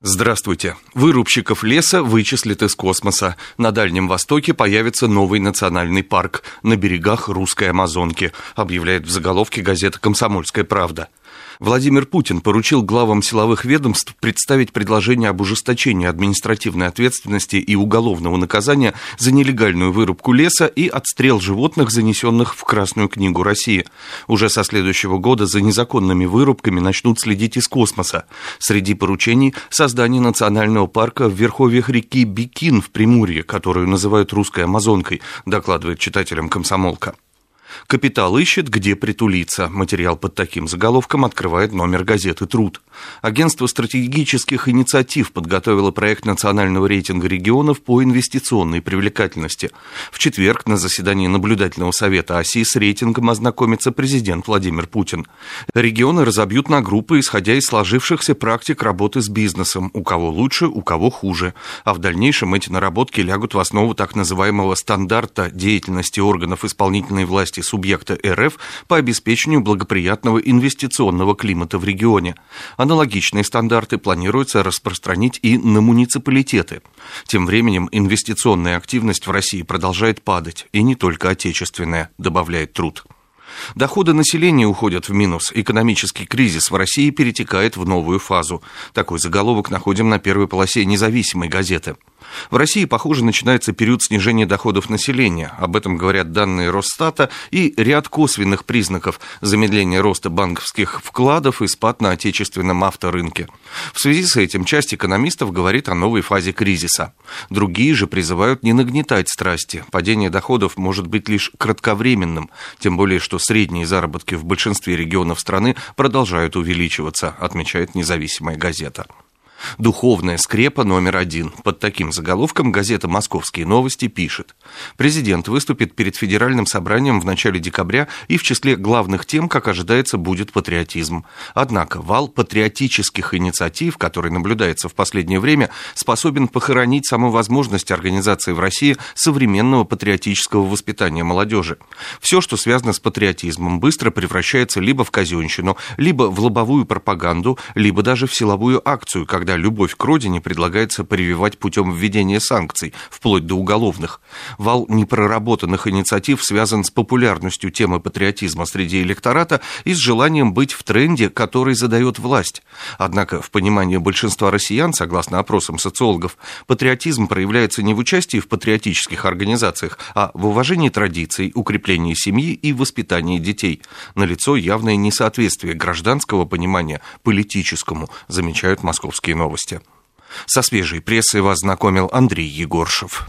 Здравствуйте. Вырубщиков леса вычислят из космоса. На Дальнем Востоке появится новый национальный парк на берегах русской Амазонки, объявляет в заголовке газета «Комсомольская правда». Владимир Путин поручил главам силовых ведомств представить предложение об ужесточении административной ответственности и уголовного наказания за нелегальную вырубку леса и отстрел животных, занесенных в Красную книгу России. Уже со следующего года за незаконными вырубками начнут следить из космоса. Среди поручений – создание национального парка в верховьях реки Бикин в Приморье, которую называют русской Амазонкой, докладывает читателям «Комсомолка». «Капитал ищет, где притулиться». Материал под таким заголовком открывает номер газеты «Труд». Агентство стратегических инициатив подготовило проект национального рейтинга регионов по инвестиционной привлекательности. В четверг на заседании наблюдательного совета ОСИ с рейтингом ознакомится президент Владимир Путин. Регионы разобьют на группы, исходя из сложившихся практик работы с бизнесом. У кого лучше, у кого хуже. А в дальнейшем эти наработки лягут в основу так называемого стандарта деятельности органов исполнительной власти субъекта РФ по обеспечению благоприятного инвестиционного климата в регионе. Аналогичные стандарты планируется распространить и на муниципалитеты. Тем временем инвестиционная активность в России продолжает падать, и не только отечественная, добавляет «Труд». Доходы населения уходят в минус. Экономический кризис в России перетекает в новую фазу. Такой заголовок находим на первой полосе «Независимой газеты». В России, похоже, начинается период снижения доходов населения. Об этом говорят данные Росстата и ряд косвенных признаков: замедление роста банковских вкладов и спад на отечественном авторынке. В связи с этим часть экономистов говорит о новой фазе кризиса. Другие же призывают не нагнетать страсти. Падение доходов может быть лишь кратковременным, тем более что средние заработки в большинстве регионов страны продолжают увеличиваться, отмечает «Независимая газета». Духовная скрепа номер один. Под таким заголовком газета «Московские новости» пишет: президент выступит перед Федеральным собранием в начале декабря, и в числе главных тем, как ожидается, будет патриотизм. Однако вал патриотических инициатив, который наблюдается в последнее время, способен похоронить саму возможность организации в России современного патриотического воспитания молодежи. Все, что связано с патриотизмом, быстро превращается либо в казенщину, либо в лобовую пропаганду, либо даже в силовую акцию, когда любовь к родине предлагается прививать путем введения санкций, вплоть до уголовных. Вал непроработанных инициатив связан с популярностью темы патриотизма среди электората и с желанием быть в тренде, который задает власть. Однако, в понимании большинства россиян, согласно опросам социологов, патриотизм проявляется не в участии в патриотических организациях, а в уважении традиций, укреплении семьи и воспитании детей. Налицо явное несоответствие гражданского понимания политическому, замечают «Московские новости». Со свежей прессой вас знакомил Андрей Егоршев.